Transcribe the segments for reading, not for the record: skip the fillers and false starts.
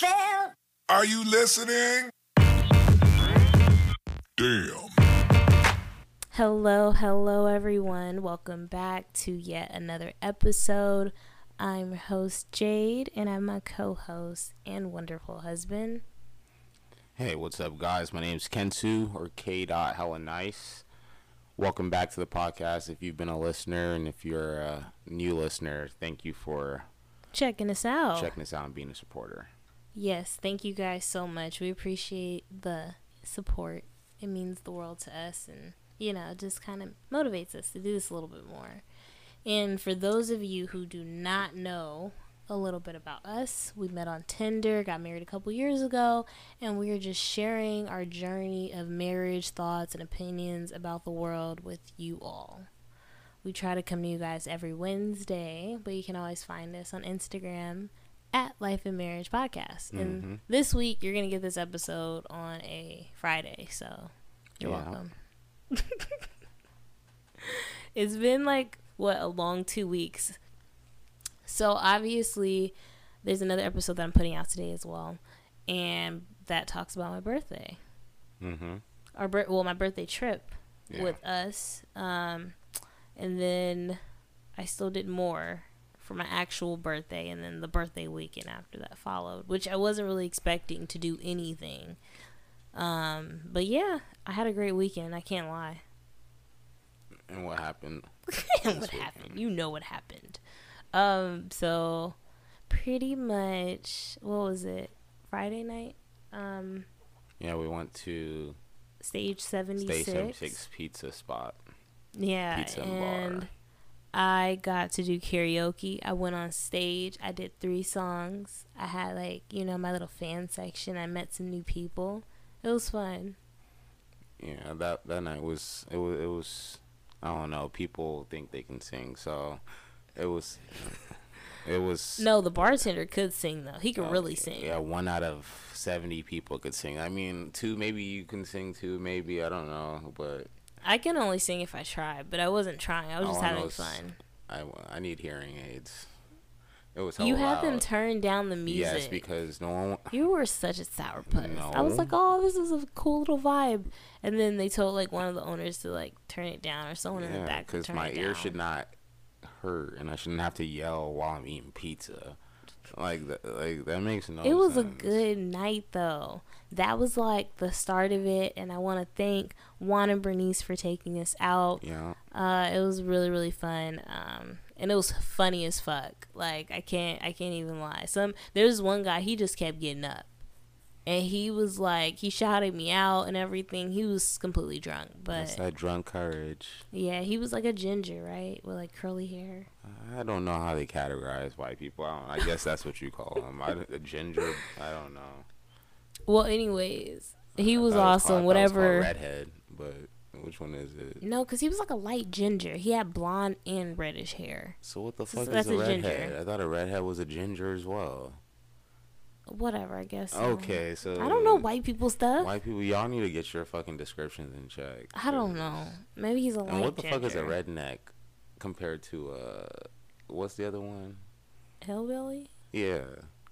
fell. Are you listening? Damn. Hello, everyone. Welcome back to yet another episode. I'm your host, Jade, and I'm my co-host and wonderful husband. Hey, what's up, guys? My name's Kensu, or K.HellaNice. Welcome back to the podcast. If you've been a listener, and if you're a new listener, thank you for checking us out and being a supporter. Yes, thank you guys so much. We appreciate the support. It means the world to us, and just kind of motivates us to do this a little bit more. And for those of you who do not know a little bit about us, we met on Tinder, got married a couple years ago, and we are just sharing our journey of marriage, thoughts, and opinions about the world with you all. We try to come to you guys every Wednesday, but you can always find us on Instagram at Life and Marriage Podcast. Mm-hmm. And this week, you're going to get this episode on a Friday, so you're welcome. It's been a long 2 weeks. So obviously, there's another episode that I'm putting out today as well, and that talks about my birthday. Mm-hmm. My birthday trip with us, and then I still did more for my actual birthday, and then the birthday weekend after that followed, which I wasn't really expecting to do anything. But yeah, I had a great weekend. I can't lie. And what happened? You know what happened. So pretty much, what was it? Friday night? We went to Stage 76. Stage 76 pizza spot. Yeah. Pizza and bar. I got to do karaoke. I went on stage. I did 3 songs. I had my little fan section. I met some new people. It was fun. Yeah, that night was I don't know, people think they can sing, so It was. No, the bartender could sing though. He could really sing. Yeah, 1 out of 70 people could sing. I mean, 2, maybe you can sing 2, maybe I don't know, but I can only sing if I try. But I wasn't trying. I was just having fun. I need hearing aids. It was. You had them turn down the music. Yes, because no one. You were such a sourpuss. No. I was like, oh, this is a cool little vibe, and then they told one of the owners to turn it down, or someone in the back to turn it down. Because my ear should not hurt, and I shouldn't have to yell while I'm eating pizza. That makes no sense. It was a good night though. That was the start of it, and I want to thank Juan and Bernice for taking us out. Yeah. It was really, really fun. And it was funny as fuck. I can't even lie. There's one guy, he just kept getting up, and he was he shouted me out and everything. He was completely drunk, but it's that drunk courage. Yeah, he was like a ginger, right, with curly hair. I don't know how they categorize white people. I guess that's what you call them. A ginger. I don't know. Well, anyways, he was awesome. Whatever. Was redhead, but which one is it? No, because he was a light ginger. He had blonde and reddish hair. So what the fuck is a redhead? Ginger. I thought a redhead was a ginger as well. Whatever, I guess. Okay, so I don't know white people stuff. White people, y'all need to get your fucking descriptions in check. I don't know. Maybe he's a light. And what the fuck is a redneck compared to what's the other one? Hillbilly? Yeah.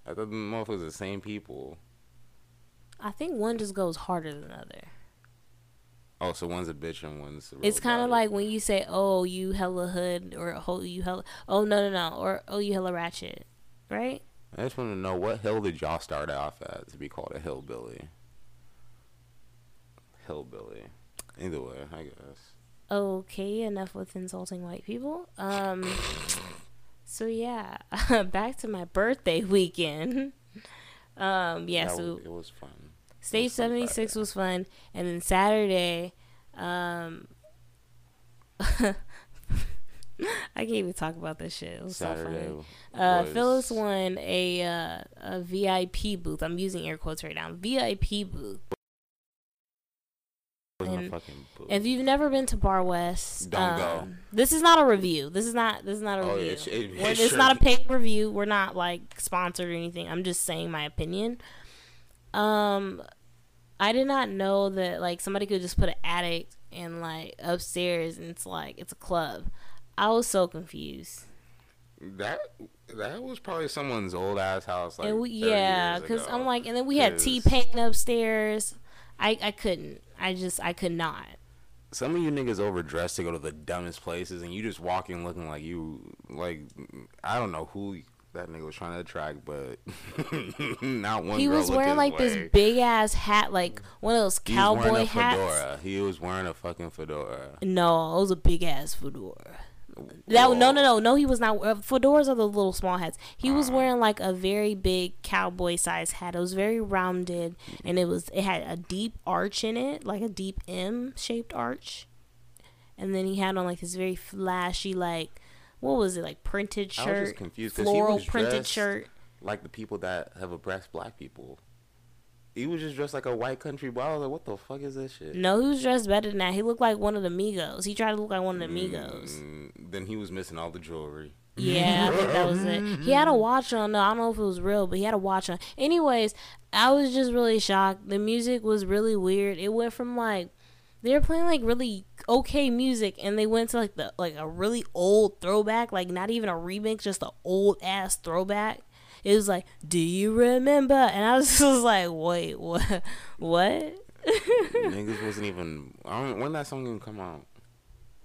I thought the motherfuckers the same people. I think one just goes harder than the other. Oh, so one's a bitch and one's a real. It's kind of when you say, oh, you hella hood, or oh, you hella, oh, no, or oh, you hella ratchet, right? I just want to know, what hill did y'all start off at to be called a hillbilly? Hillbilly. Either way, I guess. Okay, enough with insulting white people. So yeah, back to my birthday weekend. It was fun. Stage 76 was fun, and then Saturday, I can't even talk about this shit. It was Saturday so funny. Phyllis won a VIP booth. I'm using air quotes right now. VIP booth. And if you've never been to Bar West, don't go. This is not a review. This is not a review. It's not a paid review. We're not sponsored or anything. I'm just saying my opinion. I did not know that somebody could just put an attic and upstairs, and it's a club. I was so confused. That That was probably someone's old ass house. Like, and we, yeah, because I'm like, and then we had T-Pain upstairs. I couldn't. I could not. Some of you niggas overdressed to go to the dumbest places, and you just walking looking like you, like, I don't know who that nigga was trying to attract, but not one. He was wearing like this big ass hat, like one of those cowboy hats. He was wearing a fucking fedora. No, it was a big ass fedora. That, no, he was not. Fedoras are the little small hats. He was wearing like a very big cowboy size hat. It was very rounded, and it had a deep arch in it, like a deep M shaped arch. And then he had on like this very flashy, like, what was it, like printed shirt? I was just confused, floral printed shirt. Like the people that have oppressed black people. He was just dressed like a white country boy. I was like, what the fuck is this shit? No, he was dressed better than that. He looked like one of the Migos. He tried to look like one of the Migos. Then he was missing all the jewelry. Yeah, I think that was it. He had a watch on, though. I don't know if it was real, but he had a watch on. Anyways, I was just really shocked. The music was really weird. It went from, like, they were playing, like, really okay music, and they went to, like, a really old throwback, like, not even a remix, just an old-ass throwback. It was like, do you remember? And I was just like, wait, what? Niggas wasn't even, when that song even come out?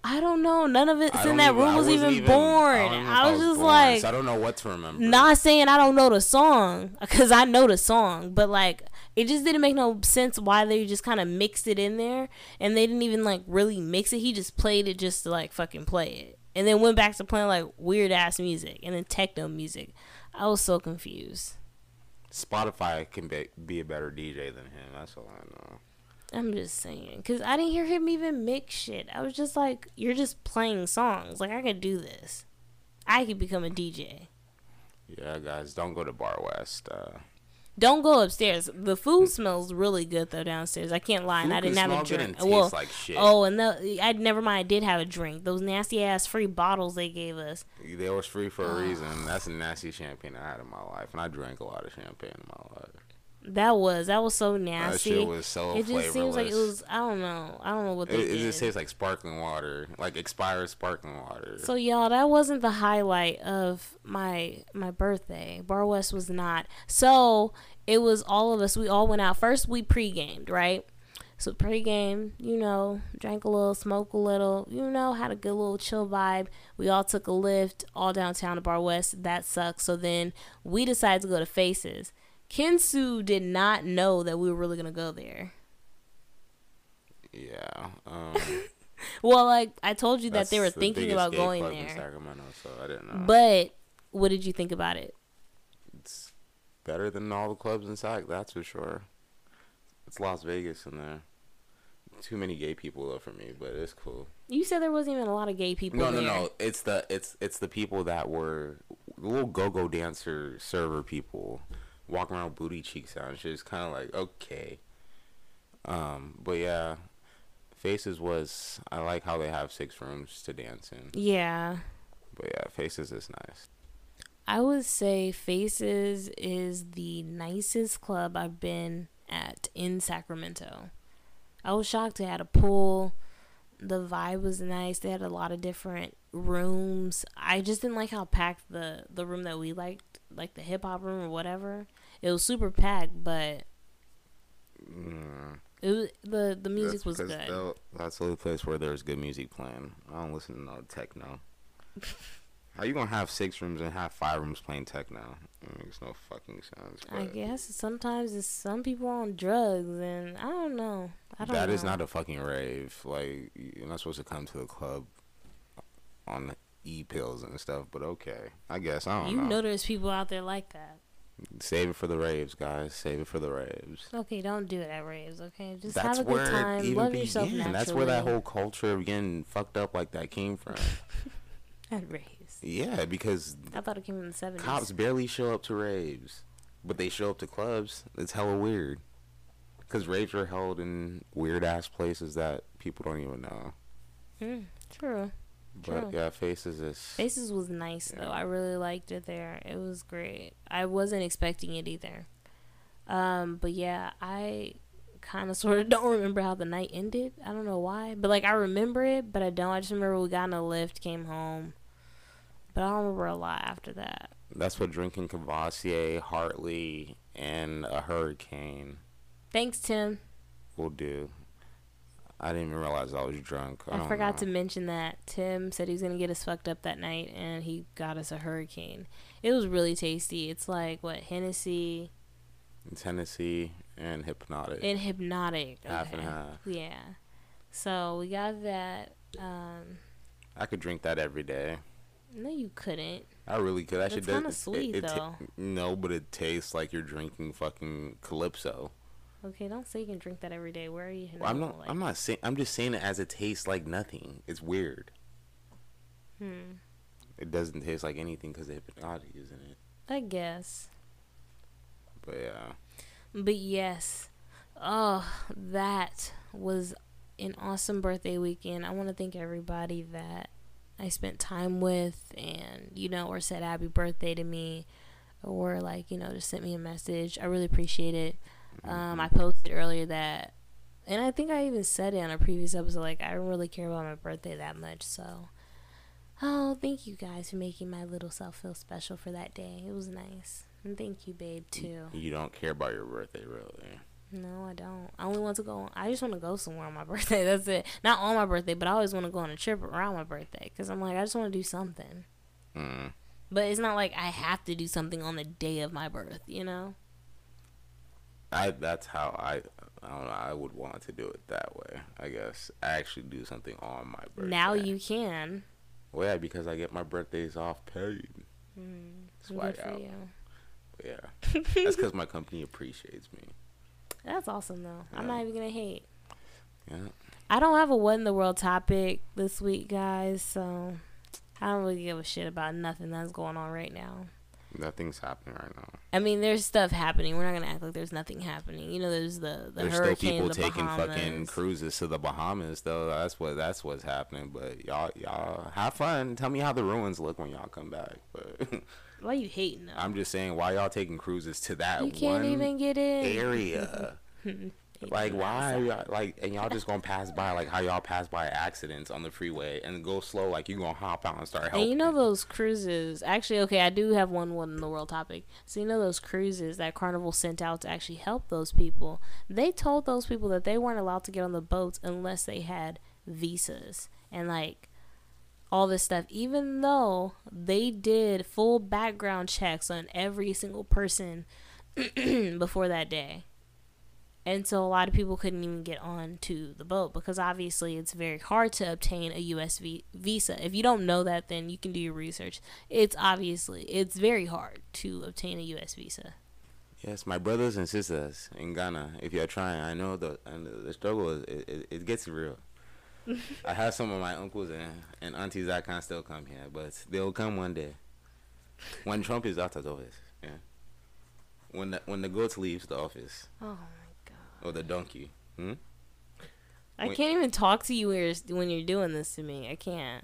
I don't know. None of it in that room was even born. I was just like, so I don't know what to remember. Not saying I don't know the song, because I know the song, but like, it just didn't make no sense why they just kind of mixed it in there, and they didn't even like really mix it. He just played it just to like fucking play it, and then went back to playing like weird ass music and then techno music. I was so confused. Spotify can be a better DJ than him. That's all I know. I'm just saying. Because I didn't hear him even mix shit. I was just like, you're just playing songs. Like, I could do this. I could become a DJ. Yeah, guys, don't go to Bar West. Don't go upstairs. The food smells really good, though, downstairs. I can't lie. And I didn't have a drink. Well, like shit. Oh, and never mind. I did have a drink. Those nasty-ass free bottles they gave us. They was free for a reason. That's a nasty champagne I had in my life. And I drank a lot of champagne in my life. That was so nasty. That shit was so flavorless. Just seems like it was, I don't know what they did. It just tastes like sparkling water, like expired sparkling water. So y'all, that wasn't the highlight of my birthday. Bar West was not. So it was all of us. We all went out. First we pre-gamed, right? So pregame, drank a little, smoked a little, had a good little chill vibe. We all took a lift all downtown to Bar West. That sucks. So then we decided to go to Faces. Kensu did not know that we were really going to go there. Yeah. Well, like, I told you that they were thinking about going there. In Sacramento, so I didn't know. But what did you think about it? It's better than all the clubs in Sac, that's for sure. It's Las Vegas in there. Too many gay people, though, for me, but it's cool. You said there wasn't even a lot of gay people there. No. It's the people that were little go-go dancer server people. Walk around booty cheeks out and shit. It's kind of like, okay. But yeah, Faces was, I like how they have 6 rooms to dance in. Yeah. But yeah, Faces is nice. I would say Faces is the nicest club I've been at in Sacramento. I was shocked they had a pool. The vibe was nice. They had a lot of different rooms. I just didn't like how packed the room that we liked, like the hip-hop room or whatever. It was super packed, but it was, the music was good. That's the only place where there's good music playing. I don't listen to no techno. How you gonna have 6 rooms and have 5 rooms playing techno? It makes no fucking sense. I guess sometimes it's some people on drugs, and I don't know. That is not a fucking rave. Like, you're not supposed to come to the club on e-pills and stuff, but okay. I guess, I don't know. You know there's people out there like that. Save it for the raves, guys. Save it for the raves. Okay, don't do it at raves, okay? Just have a good time. Love yourself naturally. That's where that whole culture of getting fucked up like that came from. At raves. Yeah, because I thought it came in the 70s. Cops barely show up to raves, but they show up to clubs. It's hella weird, because raves are held in weird ass places that people don't even know. True. But yeah, Faces was nice though. I really liked it there. It was great. I wasn't expecting it either. But yeah, I kind of sort of don't remember how the night ended. I don't know why, but like I remember it, but I don't. I just remember we got in a lift, came home. But I don't remember a lot after that. That's what drinking Cavassier, Hartley, and a Hurricane. Thanks, Tim. Will do. I didn't even realize I was drunk. I forgot to mention that. Tim said he was going to get us fucked up that night, and he got us a Hurricane. It was really tasty. It's like, what, Hennessy? It's Hennessy and Hypnotic. And Hypnotic. Okay. Half and half. Yeah. So we got that. I could drink that every day. No, you couldn't. I really could. It's kind of sweet, though. No, but it tastes like you're drinking fucking Calypso. Okay, don't say you can drink that every day. Where are you? Well, I'm not saying. I'm just saying it as it tastes like nothing. It's weird. It doesn't taste like anything because of Hypnotic, isn't it? I guess. But yeah. But yes. Oh, that was an awesome birthday weekend. I want to thank everybody that I spent time with and, you know, or said happy birthday to me or, like, you know, just sent me a message. I really appreciate it. I posted earlier that, and I think I even said it on a previous episode, like, I don't really care about my birthday that much, so, thank you guys for making my little self feel special for that day. It was nice. And thank you, babe, too. You don't care about your birthday, really? No, I don't. I only want to go, I just want to go somewhere on my birthday, that's it. Not on my birthday, but I always want to go on a trip around my birthday, because I'm like, I just want to do something. But it's not like I have to do something on the day of my birth, you know? That's how I don't know, I would want to do it that way, I guess. I actually do something on my birthday. Now you can. Well, yeah, because I get my birthdays off paid. That's why good for you. But yeah. That's because my company appreciates me. That's awesome, though. Yeah. I'm not even going to hate. Yeah. I don't have a what in the world topic this week, guys, so I don't really give a shit about nothing that's going on right now. Nothing's happening right now. I mean, there's stuff happening. We're not going to act like there's nothing happening. You know, there's the hurricane, there's still people taking Bahamas. Fucking cruises to the Bahamas, though. That's what's happening. But y'all have fun. Tell me how the ruins look when y'all come back. But why you hating them? I'm just saying, why y'all taking cruises to that one area? You can't even get in. Area. Like, why? Y'all, like, and y'all just gonna pass by, like how y'all pass by accidents on the freeway and go slow, like you gonna hop out and start helping. And you know those cruises. Actually, okay, I do have one in the world topic. So you know those cruises that Carnival sent out to actually help those people. They told those people that they weren't allowed to get on the boats unless they had visas and like all this stuff. Even though they did full background checks on every single person before that day. And so a lot of people couldn't even get on to the boat because obviously it's very hard to obtain a U.S. visa. If you don't know that, then you can do your research. It's very hard to obtain a U.S. visa. Yes, my brothers and sisters in Ghana, if you're trying, I know the struggle is it gets real. I have some of my uncles and aunties that can't still come here, but they'll come one day when Trump is out of office. Yeah, when the goat leaves the office. Oh. Or the donkey. I can't even talk to you when you're doing this to me. I can't.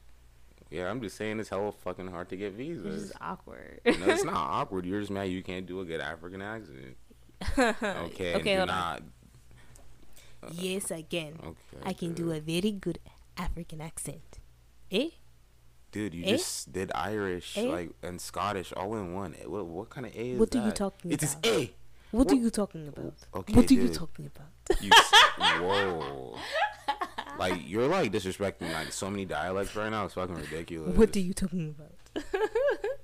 Yeah, I'm just saying it's hella fucking hard to get visas. This is awkward. No, it's not awkward. You're just mad you can't do a good African accent. Okay, hold on. Yes, I can. Okay, I can do a very good African accent. Eh? Dude, you just did Irish and Scottish all in one. What kind of A is what that? What are you talking about? It is A. What are you talking about? Okay, what are you talking about? Whoa. Like, you're, like, disrespecting, like, so many dialects right now. It's fucking ridiculous. What are you talking about?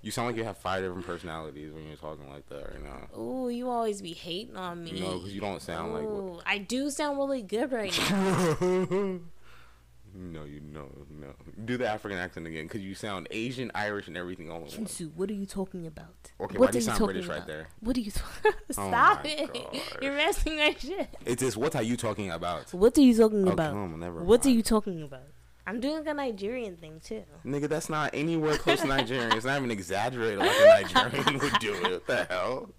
You sound like you have 5 different personalities when you're talking like that right now. Oh, you always be hating on me. No, because you don't sound like what... I do sound really good right now. No. Do the African accent again, because you sound Asian, Irish, and everything all at once. What are you talking about? Okay, why do you sound British right there? What are you talking about? Stop it. Gosh. You're messing my shit. It's just, what are you talking about? What are you talking about? Come on, never mind. What are you talking about? I'm doing a Nigerian thing, too. Nigga, that's not anywhere close to Nigerian. It's not even exaggerated like a Nigerian would do it. What the hell?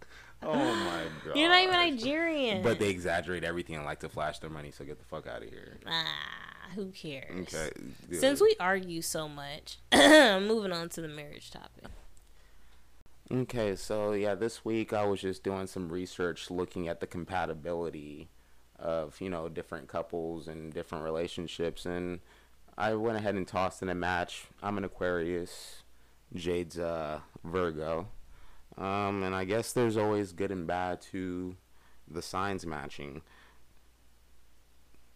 Oh, my God. You're not even Nigerian. But they exaggerate everything and like to flash their money, so get the fuck out of here. Who cares? Okay. Yeah. Since we argue so much, moving on to the marriage topic. Okay, so yeah, this week I was just doing some research looking at the compatibility of, you know, different couples and different relationships, and I went ahead and tossed in a match. I'm an Aquarius, Jade's Virgo. And I guess there's always good and bad to the signs matching.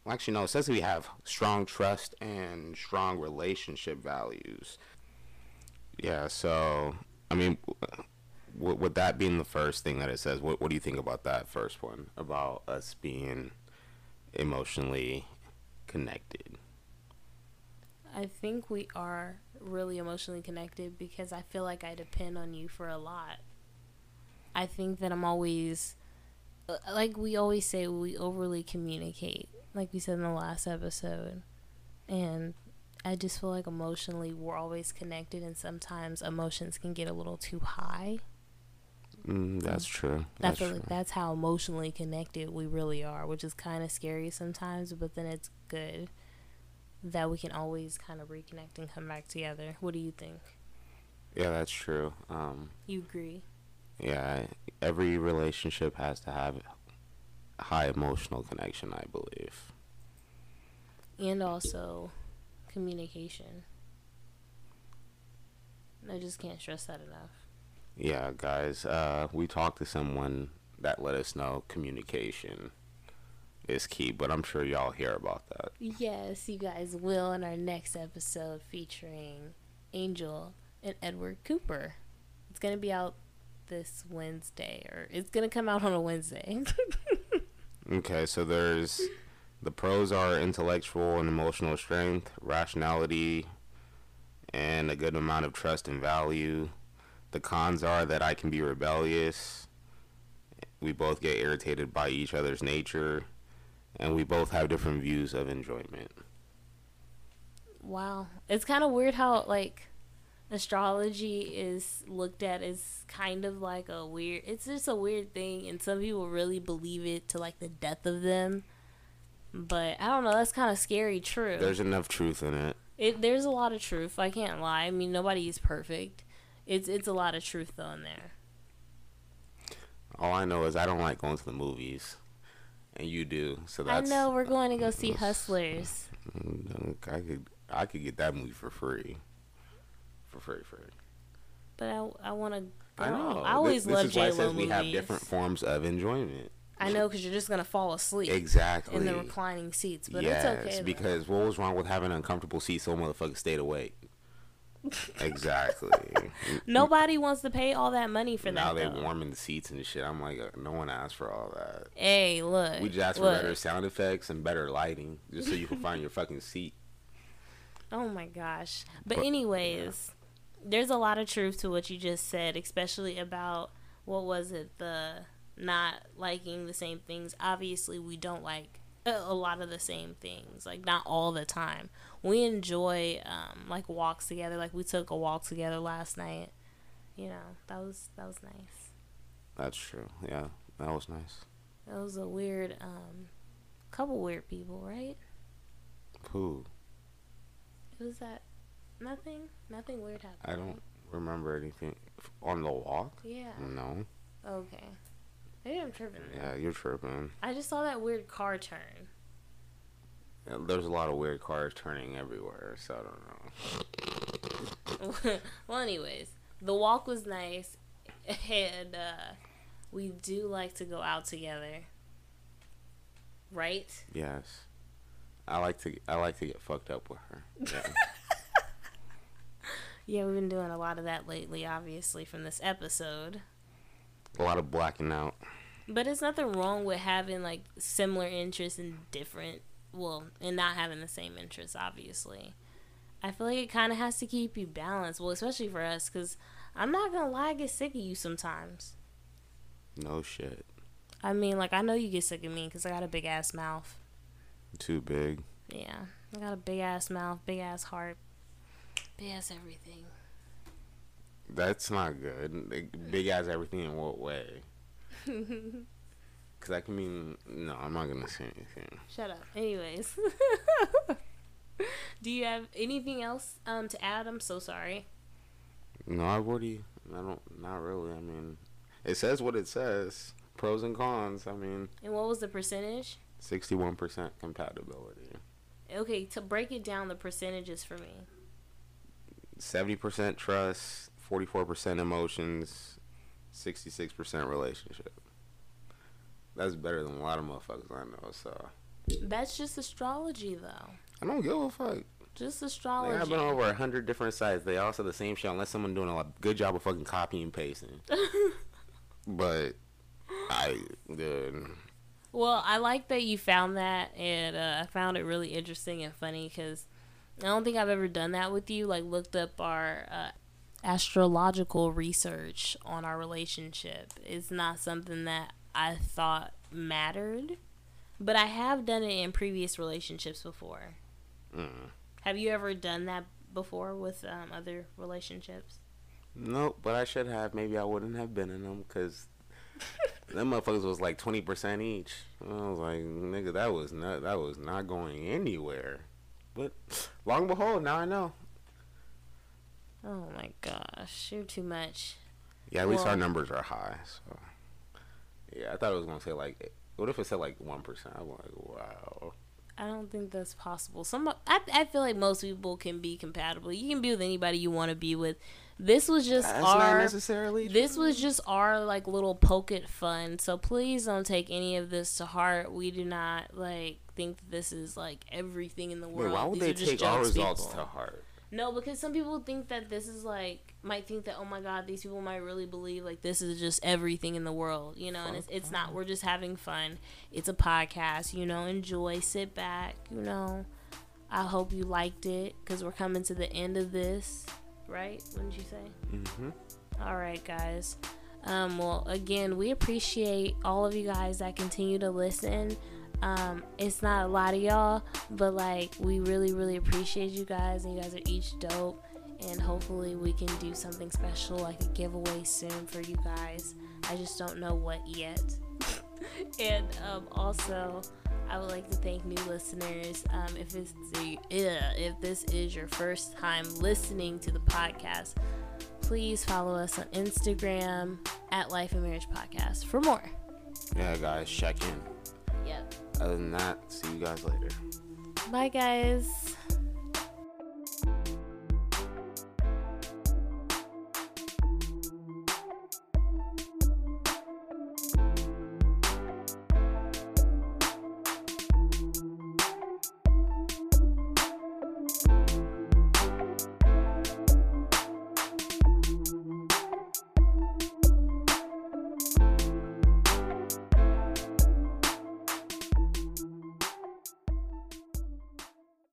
Well, actually, no, it says we have strong trust and strong relationship values. Yeah, so, I mean, with that being the first thing that it says, what do you think about that first one, about us being emotionally connected? I think we are really emotionally connected because I feel like I depend on you for a lot. I think that I'm always, like we always say, we overly communicate, like we said in the last episode. And I just feel like emotionally we're always connected, and sometimes emotions can get a little too high. That's true. I feel like that's how emotionally connected we really are, which is kind of scary sometimes, but then it's good that we can always kind of reconnect and come back together. What do you think? Yeah, that's true. You agree? Yeah, every relationship has to have high emotional connection, I believe. And also communication. I just can't stress that enough. Yeah, guys, we talked to someone that let us know communication is key, but I'm sure y'all hear about that. Yes, you guys will in our next episode featuring Angel and Edward Cooper. It's going to be out this Wednesday, or it's going to come out on a Wednesday. Okay, so there's the pros are intellectual and emotional strength, rationality, and a good amount of trust and value. The cons are that I can be rebellious, we both get irritated by each other's nature, and we both have different views of enjoyment. Wow. It's kind of weird how, like, astrology is looked at as kind of like a weird... It's just a weird thing, and some people really believe it to, like, the death of them. But, I don't know, that's kind of scary true. There's enough truth in it. There's a lot of truth, I can't lie. I mean, nobody is perfect. It's a lot of truth, though, in there. All I know is I don't like going to the movies. And you do, so that's... I know, we're going to go see Hustlers. I could get that movie for free. But I want to... I know. I always love J-Lo movies. This is why it says we have different forms of enjoyment. I know, because you're just going to fall asleep. Exactly. In the reclining seats, but yes, it's okay. Yes, because what was wrong with having an uncomfortable seat so motherfuckers stayed awake? Exactly. Nobody wants to pay all that money for now that. Now they're warming the seats and shit. I'm like, no one asked for all that. Hey, look. We just asked for better sound effects and better lighting just so you can find your fucking seat. Oh my gosh. But anyways, yeah. There's a lot of truth to what you just said, especially about the not liking the same things. Obviously, we don't like a lot of the same things, like not all the time. We enjoy like walks together, like we took a walk together last night. You know, that was nice. That's true. Yeah, that was nice. That was a weird couple weird people, right? Who? It was that nothing weird happened. I don't remember anything on the walk. Yeah. No. Okay. Maybe I'm tripping. Yeah, you're tripping. I just saw that weird car turn. Yeah, there's a lot of weird cars turning everywhere, so I don't know. Well, anyways, the walk was nice, and we do like to go out together, right? Yes, I like to get fucked up with her. Yeah. Yeah, we've been doing a lot of that lately, obviously, from this episode. A lot of blacking out. But it's nothing wrong with having, like, similar interests and different, and not having the same interests, obviously. I feel like it kind of has to keep you balanced, especially for us, because I'm not going to lie, I get sick of you sometimes. No shit. I mean, like, I know you get sick of me because I got a big-ass mouth. Too big? Yeah. I got a big-ass mouth, big-ass heart, big-ass everything. That's not good. Big ass everything in what way? Because I can mean... No, I'm not going to say anything. Shut up. Anyways. Do you have anything else to add? I'm so sorry. No, not really. I mean, it says what it says. Pros and cons, I mean... And what was the percentage? 61% compatibility. Okay, to break it down, the percentages for me. 70% trust... 44% emotions, 66% relationship. That's better than a lot of motherfuckers I know, so. That's just astrology, though. I don't give a fuck. Just astrology. I've been over 100 different sites. They all say the same shit, unless someone doing a good job of fucking copying and pasting. But, dude. Well, I like that you found that, and I found it really interesting and funny, because I don't think I've ever done that with you. Like, looked up our astrological research on our relationship. It's not something that I thought mattered, but I have done it in previous relationships before. Mm. Have you ever done that before with other relationships? Nope, but I should have. Maybe I wouldn't have been in them, because them motherfuckers was like 20% each. And I was like, nigga, that was not going anywhere. But long behold, now I know. Oh my gosh, you're too much. Yeah, at least our numbers are high. So yeah, I thought it was gonna say like, what if it said like 1%? I'm like, wow. I don't think that's possible. I feel like most people can be compatible. You can be with anybody you want to be with. This was just our like little poke at fun. So please don't take any of this to heart. We do not like think that this is like everything in the world. Wait, why would they take our results to heart? No, because some people think that this is like, might think that, oh my God, these people might really believe like this is just everything in the world, you know, and it's not. We're just having fun. It's a podcast, you know, enjoy, sit back, you know. I hope you liked it, because we're coming to the end of this, right? Wouldn't you say? Mm-hmm. All right, guys. Well, again, we appreciate all of you guys that continue to listen. It's not a lot of y'all, but like we really, really appreciate you guys, and you guys are each dope, and hopefully we can do something special like a giveaway soon for you guys. I just don't know what yet. And also I would like to thank new listeners. If this is your first time listening to the podcast, please follow us on Instagram at Life and Marriage Podcast for more. Yeah, guys, check in. Yep. Other than that, see you guys later. Bye, guys.